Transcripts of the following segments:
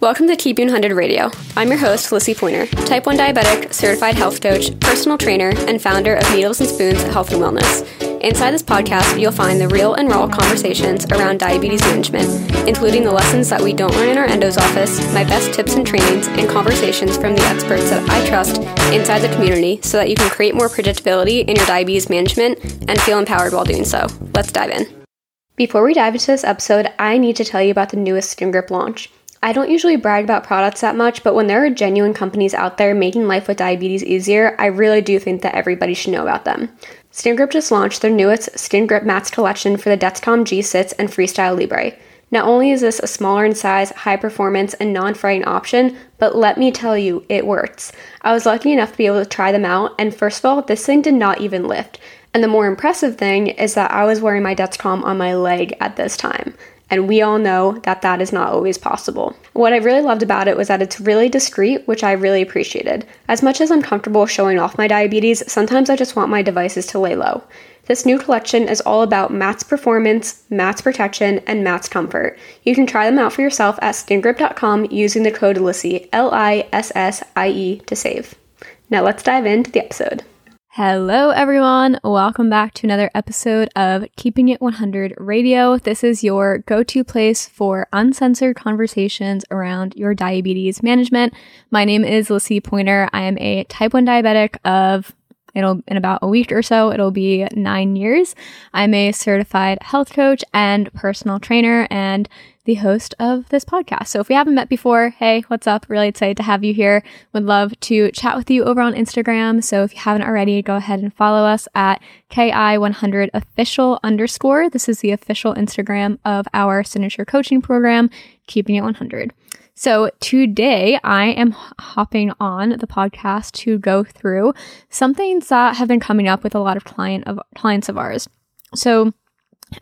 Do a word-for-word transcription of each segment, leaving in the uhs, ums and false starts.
Welcome to Keeping It one hundred Radio. I'm your host, Felicity Pointer, type one diabetic, certified health coach, personal trainer, and founder of Needles and Spoons Health and Wellness. Inside this podcast, you'll find the real and raw conversations around diabetes management, including the lessons that we don't learn in our endo's office, my best tips and trainings, and conversations from the experts that I trust inside the community so that you can create more predictability in your diabetes management and feel empowered while doing so. Let's dive in. Before we dive into this episode, I need to tell you about the newest Skin Grip launch. I don't usually brag about products that much, but when there are genuine companies out there making life with diabetes easier, I really do think that everybody should know about them. Skin Grip just launched their newest Skin Grip mats collection for the Dexcom G six and Freestyle Libre. Not only is this a smaller in size, high performance, and non-fraying option, but let me tell you, it works. I was lucky enough to be able to try them out, and first of all, this thing did not even lift. And the more impressive thing is that I was wearing my Dexcom on my leg at this time. And we all know that that is not always possible. What I really loved about it was that it's really discreet, which I really appreciated. As much as I'm comfortable showing off my diabetes, sometimes I just want my devices to lay low. This new collection is all about mats performance, mats protection, and mats comfort. You can try them out for yourself at skin grip dot com using the code Lissie, L I S S I E, to save. Now let's dive into the episode. Hello everyone, welcome back to another episode of Keeping It one hundred Radio. This is your go-to place for uncensored conversations around your diabetes management. My name is Felicity Pointer. I am a type one diabetic of, it'll in about a week or so, it'll be nine years. I'm a certified health coach and personal trainer and the host of this podcast. So if we haven't met before, hey, what's up? Really excited to have you here. Would love to chat with you over on Instagram. So if you haven't already, go ahead and follow us at K I one hundred official underscore. This is the official Instagram of our signature coaching program, Keeping It one hundred. So today I am hopping on the podcast to go through some things that have been coming up with a lot of client of clients of ours. So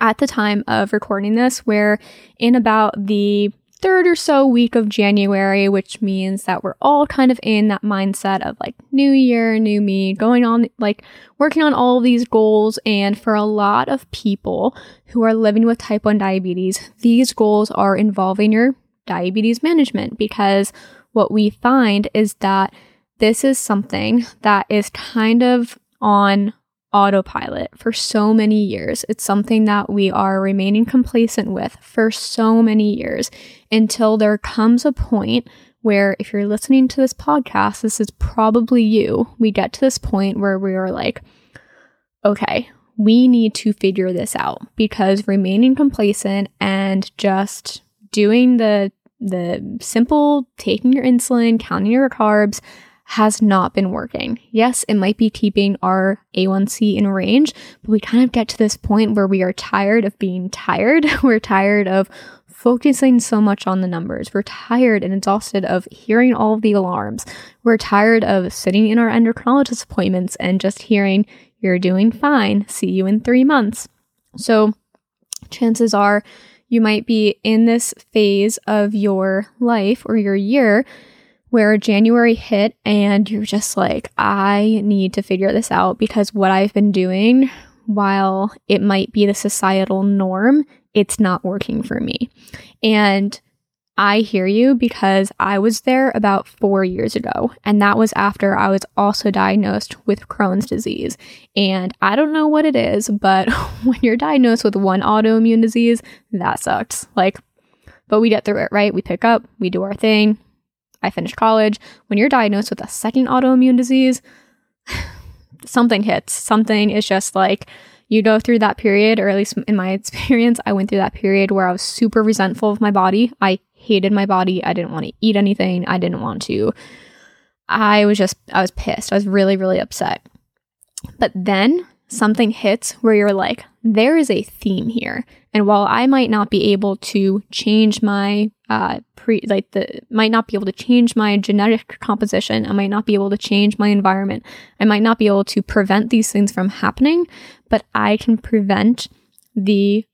at the time of recording this, we're in about the third or so week of January, which means that we're all kind of in that mindset of like new year, new me, going on, like working on all these goals. And for a lot of people who are living with type one diabetes, these goals are involving your diabetes management, because what we find is that this is something that is kind of on autopilot for so many years. It's something that we are remaining complacent with for so many years, until there comes a point where, if you're listening to this podcast, this is probably you, we get to this point where we are like, okay, we need to figure this out, because remaining complacent and just doing the the simple taking your insulin, counting your carbs, has not been working. Yes, it might be keeping our A one C in range, but we kind of get to this point where we are tired of being tired. We're tired of focusing so much on the numbers. We're tired and exhausted of hearing all of the alarms. We're tired of sitting in our endocrinologist appointments and just hearing, you're doing fine, see you in three months. So chances are you might be in this phase of your life or your year where January hit and you're just like, I need to figure this out, because what I've been doing, while it might be the societal norm, it's not working for me. And I hear you, because I was there about four years ago, and that was after I was also diagnosed with Crohn's disease. And I don't know what it is, but when you're diagnosed with one autoimmune disease, that sucks. Like, but we get through it, right? We pick up, we do our thing. I finished college. When you're diagnosed with a second autoimmune disease, something hits. Something is just like, you go through that period, or at least in my experience, I went through that period where I was super resentful of my body. I hated my body. I didn't want to eat anything. I didn't want to. I was just, I was pissed. I was really, really upset. But then something hits where you're like, there is a theme here. And while I might not be able to change my uh, pre, like the might not be able to change my genetic composition, I might not be able to change my environment, I might not be able to prevent these things from happening, but I can prevent the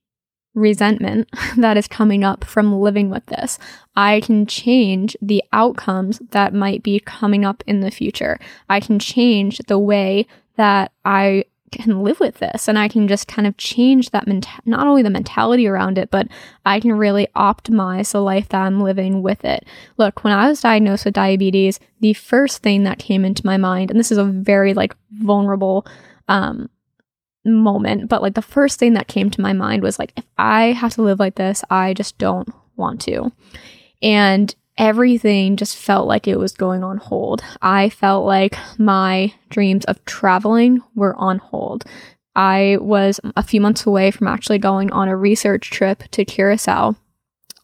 resentment that is coming up from living with this. I can change the outcomes that might be coming up in the future. I can change the way that I can live with this, and I can just kind of change that, menta- not only the mentality around it, but I can really optimize the life that I'm living with it. Look, when I was diagnosed with diabetes, the first thing that came into my mind, and this is a very like vulnerable um, moment, but like the first thing that came to my mind was like, if I have to live like this, I just don't want to. And everything just felt like it was going on hold. I felt like my dreams of traveling were on hold. I was a few months away from actually going on a research trip to Curaçao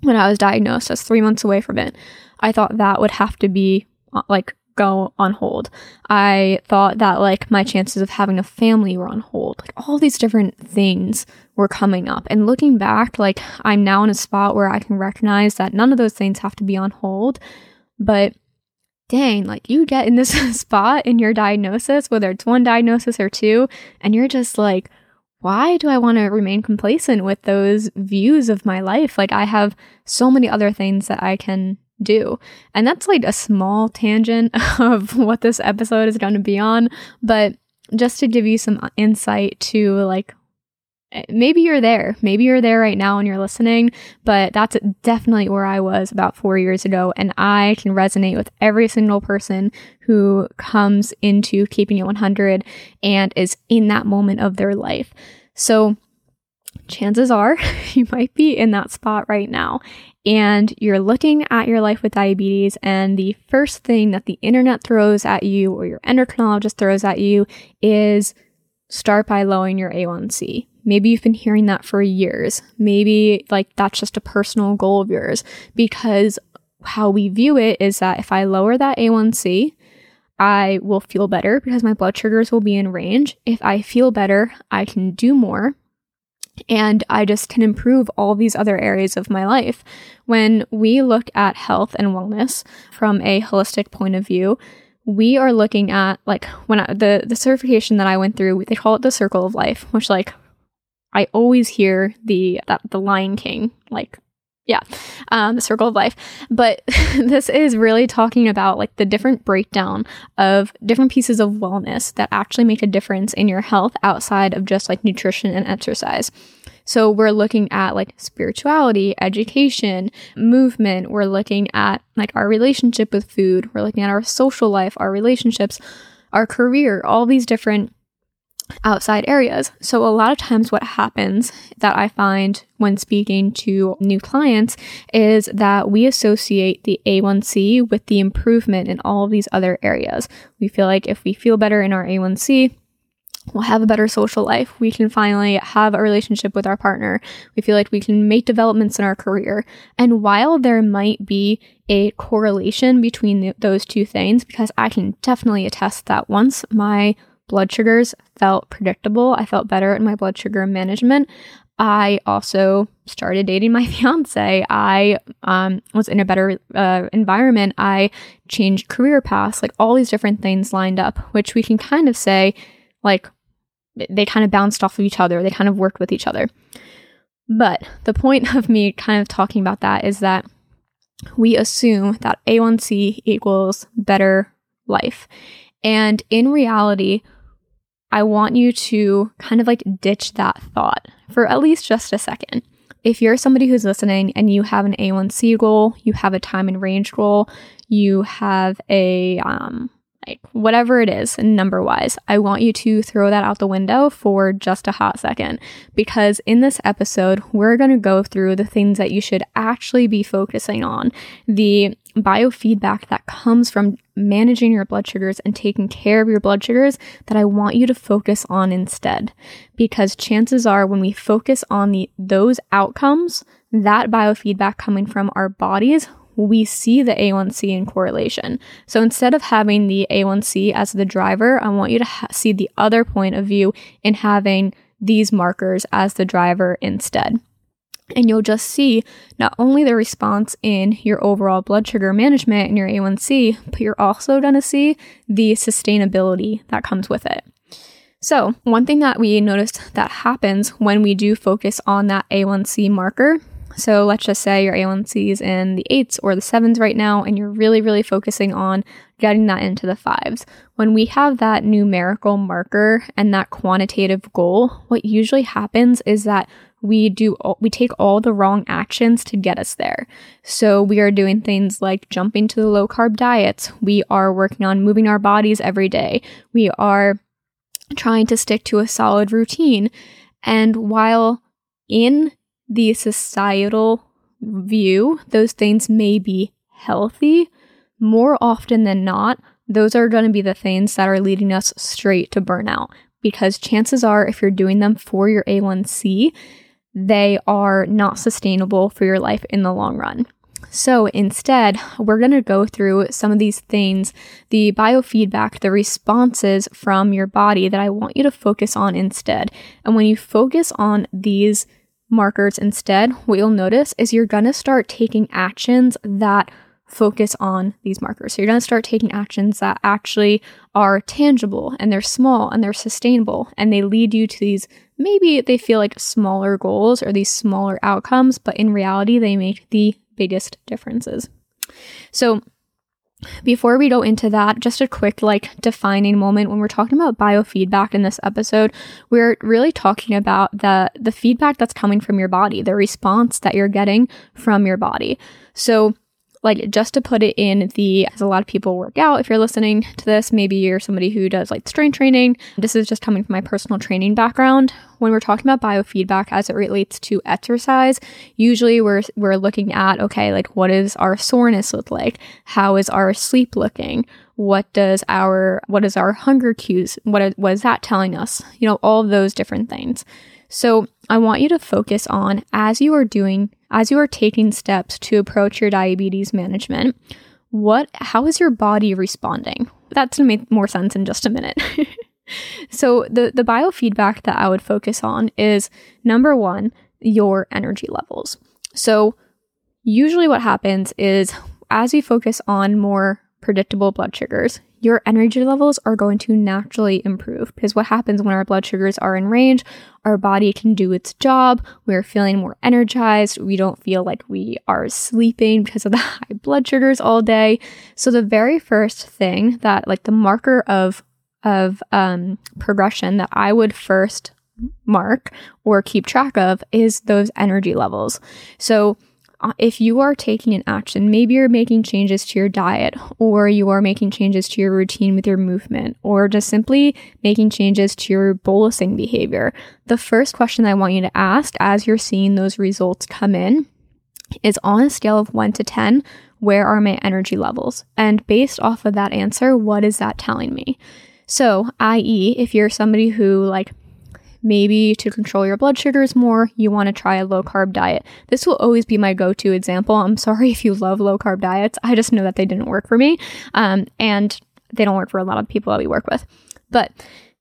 when I was diagnosed. I was three months away from it. I thought that would have to be like go on hold. I thought that like my chances of having a family were on hold. Like all these different things were coming up. And looking back, like I'm now in a spot where I can recognize that none of those things have to be on hold. But dang, like you get in this spot in your diagnosis, whether it's one diagnosis or two, and you're just like, why do I want to remain complacent with those views of my life? Like I have so many other things that I can do. And that's like a small tangent of what this episode is going to be on, but just to give you some insight to like, maybe you're there, maybe you're there right now and you're listening, but that's definitely where I was about four years ago. And I can resonate with every single person who comes into Keeping It one hundred and is in that moment of their life. So chances are you might be in that spot right now. And you're looking at your life with diabetes, and the first thing that the internet throws at you or your endocrinologist throws at you is start by lowering your A one C. Maybe you've been hearing that for years. Maybe like that's just a personal goal of yours, because how we view it is that if I lower that A one C, I will feel better because my blood sugars will be in range. If I feel better, I can do more. And I just can improve all these other areas of my life. When we look at health and wellness from a holistic point of view, we are looking at like when I, the, the certification that I went through, they call it the circle of life, which like I always hear the, that, the Lion King, like, yeah, um, the circle of life. But this is really talking about like the different breakdown of different pieces of wellness that actually make a difference in your health outside of just like nutrition and exercise. So we're looking at like spirituality, education, movement. We're looking at like our relationship with food. We're looking at our social life, our relationships, our career, all these different outside areas. So a lot of times what happens that I find when speaking to new clients is that we associate the A one C with the improvement in all of these other areas. We feel like if we feel better in our A one C, we'll have a better social life. We can finally have a relationship with our partner. We feel like we can make developments in our career. And while there might be a correlation between the, those two things, because I can definitely attest that once my blood sugars felt predictable, I felt better at my blood sugar management, I also started dating my fiance. I um, was in a better uh, environment. I changed career paths, like all these different things lined up, which we can kind of say, like they kind of bounced off of each other. They kind of worked with each other. But the point of me kind of talking about that is that we assume that A one C equals better life. And in reality, I want you to kind of like ditch that thought for at least just a second. If you're somebody who's listening and you have an A one C goal, you have a time and range goal, you have a um, like whatever it is number wise, I want you to throw that out the window for just a hot second, because in this episode, we're going to go through the things that you should actually be focusing on, the biofeedback that comes from managing your blood sugars and taking care of your blood sugars that I want you to focus on instead. Because chances are when we focus on the those outcomes, that biofeedback coming from our bodies, we see the A one C in correlation. So instead of having the A one C as the driver, I want you to ha- see the other point of view in having these markers as the driver instead. And you'll just see not only the response in your overall blood sugar management and your A one C, but you're also going to see the sustainability that comes with it. So one thing that we noticed that happens when we do focus on that A one C marker So let's just say your A one C is in the eights or the sevens right now, and you're really, really focusing on getting that into the fives. When we have that numerical marker and that quantitative goal, what usually happens is that we do all, we take all the wrong actions to get us there. So we are doing things like jumping to the low-carb diets. We are working on moving our bodies every day. We are trying to stick to a solid routine. And while in the societal view, those things may be healthy, more often than not, those are going to be the things that are leading us straight to burnout. Because chances are, if you're doing them for your A one C, they are not sustainable for your life in the long run. So instead, we're going to go through some of these things, the biofeedback, the responses from your body that I want you to focus on instead. And when you focus on these markers instead, what you'll notice is you're going to start taking actions that focus on these markers. So you're going to start taking actions that actually are tangible, and they're small, and they're sustainable, and they lead you to these, maybe they feel like smaller goals or these smaller outcomes, but in reality, they make the biggest differences. So before we go into that, just a quick like defining moment. When we're talking about biofeedback in this episode, we're really talking about the the feedback that's coming from your body, the response that you're getting from your body. So like just to put it in the, as a lot of people work out, if you're listening to this, maybe you're somebody who does like strength training. This is just coming from my personal training background. When we're talking about biofeedback as it relates to exercise, usually we're we're looking at, okay, like what does our soreness look like? How is our sleep looking? What does our, what is our hunger cues? What, what is that telling us? You know, all of those different things. So I want you to focus on, as you are doing, as you are taking steps to approach your diabetes management, what, how is your body responding? That's going to make more sense in just a minute. So the, the biofeedback that I would focus on is, number one, your energy levels. So usually what happens is, as we focus on more predictable blood sugars, your energy levels are going to naturally improve, because what happens when our blood sugars are in range, our body can do its job. We're feeling more energized. We don't feel like we are sleeping because of the high blood sugars all day. So the very first thing that, like the marker of of um, progression that I would first mark or keep track of is those energy levels. So if you are taking an action, maybe you're making changes to your diet, or you are making changes to your routine with your movement, or just simply making changes to your bolusing behavior, the first question I want you to ask as you're seeing those results come in is, on a scale of one to ten, where are my energy levels? And based off of that answer, what is that telling me? So, that is, if you're somebody who like, maybe to control your blood sugars more, you want to try a low-carb diet. This will always be my go-to example. I'm sorry if you love low-carb diets. I just know that they didn't work for me, um, and they don't work for a lot of people that we work with. But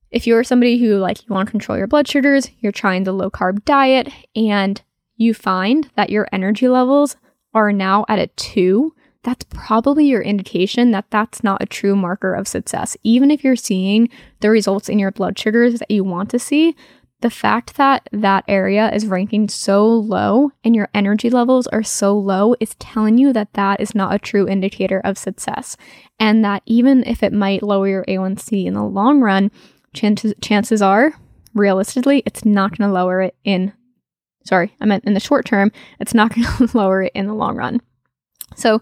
if you're somebody who, like, you want to control your blood sugars, you're trying the low-carb diet, and you find that your energy levels are now at a two, that's probably your indication that that's not a true marker of success. Even if you're seeing the results in your blood sugars that you want to see, the fact that that area is ranking so low and your energy levels are so low is telling you that that is not a true indicator of success. And that even if it might lower your A one C in the long run, chances, chances are, realistically, it's not going to lower it in, sorry, I meant in the short term, it's not going to lower it in the long run. So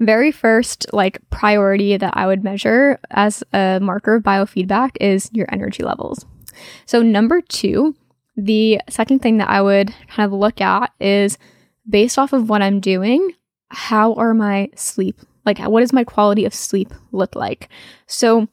very first like priority that I would measure as a marker of biofeedback is your energy levels. So number two, the second thing that I would kind of look at is, based off of what I'm doing, how are my sleep? Like, what does my quality of sleep look like? So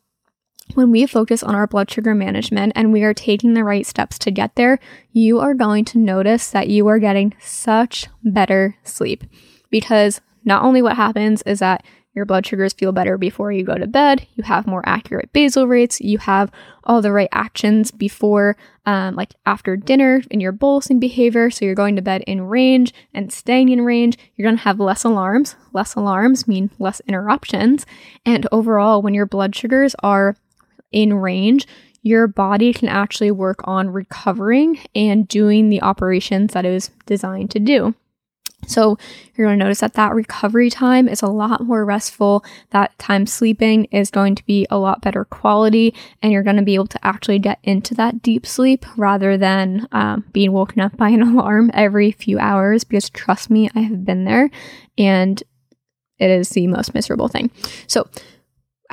when we focus on our blood sugar management and we are taking the right steps to get there, you are going to notice that you are getting such better sleep, because not only what happens is that your blood sugars feel better before you go to bed, you have more accurate basal rates, you have all the right actions before, um, like after dinner in your bolusing behavior, so you're going to bed in range and staying in range, you're going to have less alarms. Less alarms mean less interruptions, and overall, when your blood sugars are in range, your body can actually work on recovering and doing the operations that it was designed to do. So you're going to notice that that recovery time is a lot more restful. That time sleeping is going to be a lot better quality, and you're going to be able to actually get into that deep sleep rather than um, being woken up by an alarm every few hours, because trust me, I have been there, and it is the most miserable thing. So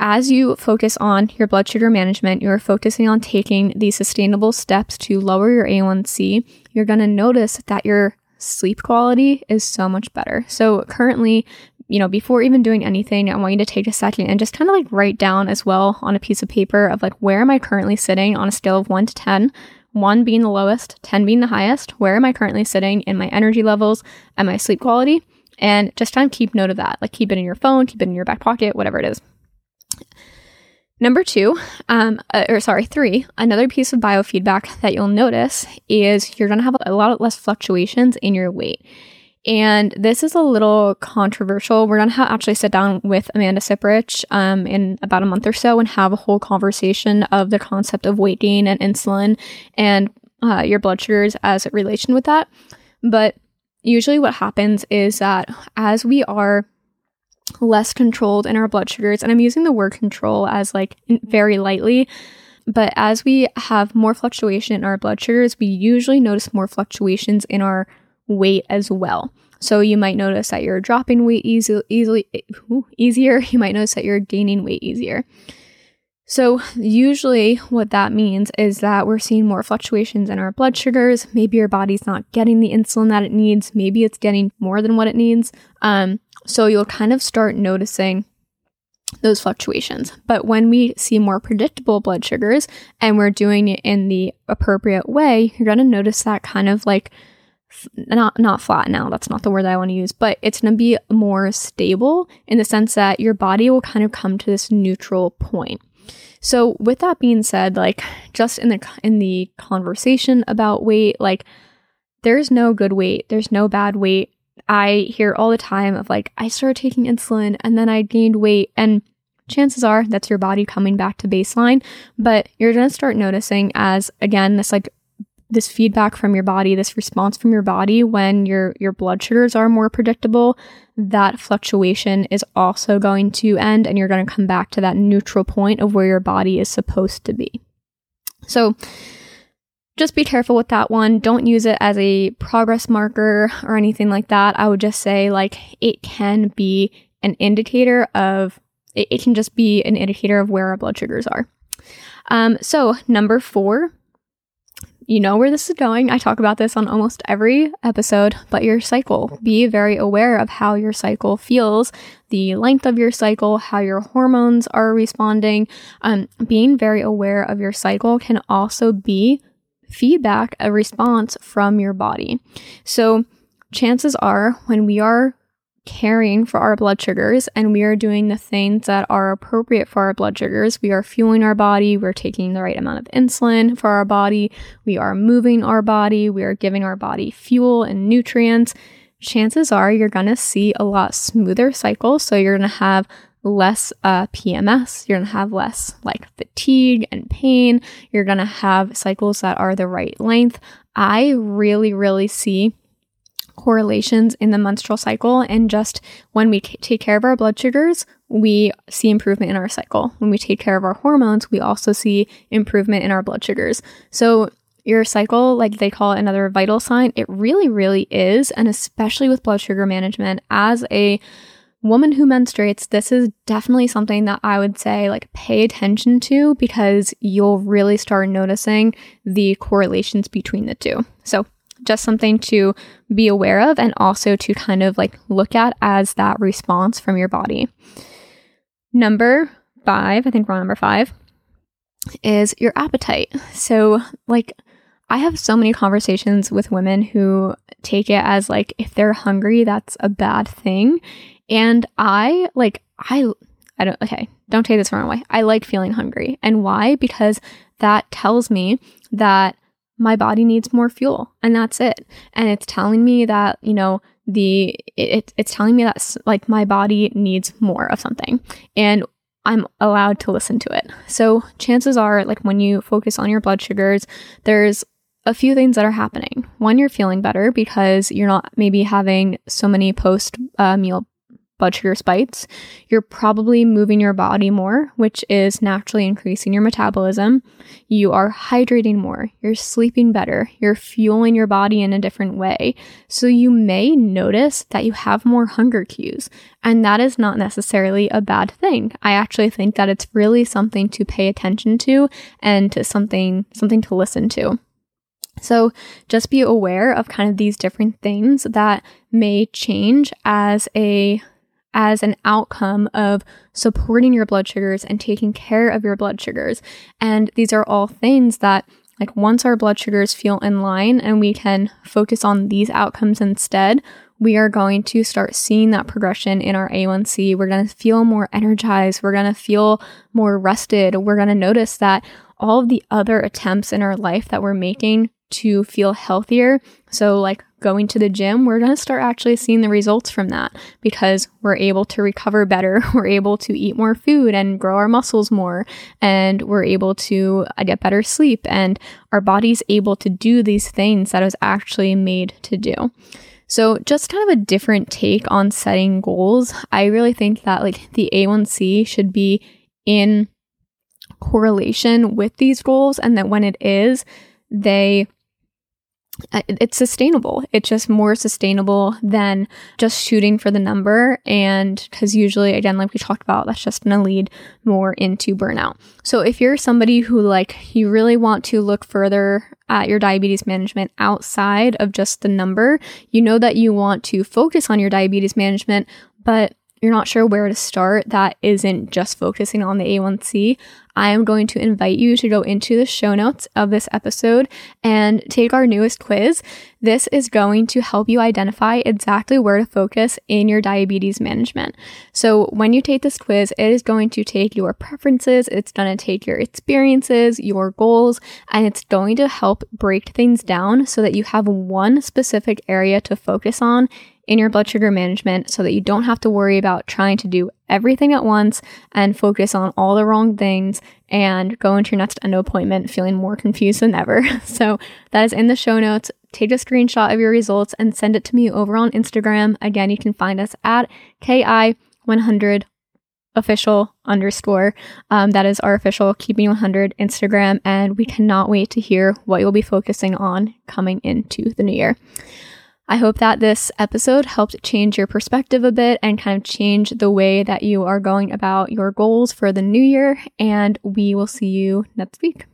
as you focus on your blood sugar management, you're focusing on taking these sustainable steps to lower your A one C. You're going to notice that your sleep quality is so much better. So currently, you know, before even doing anything, I want you to take a second and just kind of like write down as well on a piece of paper of like, where am I currently sitting on a scale of one to ten? one being the lowest, ten being the highest. Where am I currently sitting in my energy levels and my sleep quality? And just kind of keep note of that. Like, keep it in your phone, keep it in your back pocket, whatever it is. Number two, um, or sorry, three, another piece of biofeedback that you'll notice is you're going to have a lot less fluctuations in your weight. And this is a little controversial. We're going to actually sit down with Amanda Siprich um, in about a month or so and have a whole conversation of the concept of weight gain and insulin and uh, your blood sugars as a relation with that. But usually what happens is that as we are less controlled in our blood sugars, and I'm using the word control as like very lightly, but as we have more fluctuation in our blood sugars, we usually notice more fluctuations in our weight as well. So you might notice that you're dropping weight easy, easily ooh, easier. You might notice that you're gaining weight easier. So usually what that means is that we're seeing more fluctuations in our blood sugars. Maybe your body's not getting the insulin that it needs. Maybe it's getting more than what it needs. Um, So you'll kind of start noticing those fluctuations. But when we see more predictable blood sugars and we're doing it in the appropriate way, you're going to notice that kind of like, not not flatten out, that's not the word that I want to use, but it's going to be more stable in the sense that your body will kind of come to this neutral point. So with that being said, like just in the in the conversation about weight, like there's no good weight, there's no bad weight. I hear all the time of like, I started taking insulin and then I gained weight, and chances are that's your body coming back to baseline. But you're going to start noticing as, again, this like this feedback from your body, this response from your body when your your blood sugars are more predictable, that fluctuation is also going to end, and you're going to come back to that neutral point of where your body is supposed to be. So just be careful with that one. Don't use it as a progress marker or anything like that. I would just say like it can be an indicator of, it, it can just be an indicator of where our blood sugars are. Um, so number four, you know where this is going. I talk about this on almost every episode, but your cycle. Be very aware of how your cycle feels, the length of your cycle, how your hormones are responding. Um, being very aware of your cycle can also be feedback, a response from your body. So chances are when we are caring for our blood sugars and we are doing the things that are appropriate for our blood sugars, we are fueling our body, we're taking the right amount of insulin for our body, we are moving our body, we are giving our body fuel and nutrients, chances are you're going to see a lot smoother cycle. So you're going to have less uh, P M S, you're going to have less like fatigue and pain, you're going to have cycles that are the right length. I really, really see correlations in the menstrual cycle, and just when we c- take care of our blood sugars, we see improvement in our cycle. When we take care of our hormones, we also see improvement in our blood sugars. So your cycle, like they call it another vital sign, it really, really is, and especially with blood sugar management, as a woman who menstruates, this is definitely something that I would say like pay attention to, because you'll really start noticing the correlations between the two. So just something to be aware of, and also to kind of like look at as that response from your body. Number five, I think we're on number five, is your appetite. So like I have so many conversations with women who take it as like if they're hungry, that's a bad thing. And I like, I, I don't, okay, don't take this the wrong way. I like feeling hungry. And why? Because that tells me that my body needs more fuel, and that's it. And it's telling me that, you know, the, it, it's telling me that like my body needs more of something, and I'm allowed to listen to it. So chances are like when you focus on your blood sugars, there's a few things that are happening. One, you're feeling better because you're not maybe having so many post uh, meal blood sugar spikes. You're probably moving your body more, which is naturally increasing your metabolism. You are hydrating more. You're sleeping better. You're fueling your body in a different way. So you may notice that you have more hunger cues, and that is not necessarily a bad thing. I actually think that it's really something to pay attention to and to something, something to listen to. So just be aware of kind of these different things that may change as a as an outcome of supporting your blood sugars and taking care of your blood sugars. And these are all things that, like, once our blood sugars feel in line and we can focus on these outcomes instead, we are going to start seeing that progression in our A one C. We're going to feel more energized. We're going to feel more rested. We're going to notice that all of the other attempts in our life that we're making to feel healthier, so like going to the gym, we're going to start actually seeing the results from that because we're able to recover better, we're able to eat more food and grow our muscles more, and we're able to get better sleep, and our body's able to do these things that it was actually made to do. So just kind of a different take on setting goals. I really think that, like, the A one C should be in correlation with these goals, and that when it is, they it's sustainable. It's just more sustainable than just shooting for the number. And because usually, again, like we talked about, that's just going to lead more into burnout. So if you're somebody who, like, you really want to look further at your diabetes management outside of just the number, you know that you want to focus on your diabetes management, but you're not sure where to start, that isn't just focusing on the A one C, I am going to invite you to go into the show notes of this episode and take our newest quiz. This is going to help you identify exactly where to focus in your diabetes management. So when you take this quiz, it is going to take your preferences, it's going to take your experiences, your goals, and it's going to help break things down so that you have one specific area to focus on in your blood sugar management, so that you don't have to worry about trying to do everything at once and focus on all the wrong things and go into your next endo appointment feeling more confused than ever. So that is in the show notes. Take a screenshot of your results and send it to me over on Instagram. Again, you can find us at K I one hundred official underscore. Um, that is our official Keeping one hundred Instagram, and we cannot wait to hear what you'll be focusing on coming into the new year. I hope that this episode helped change your perspective a bit and kind of change the way that you are going about your goals for the new year, and we will see you next week.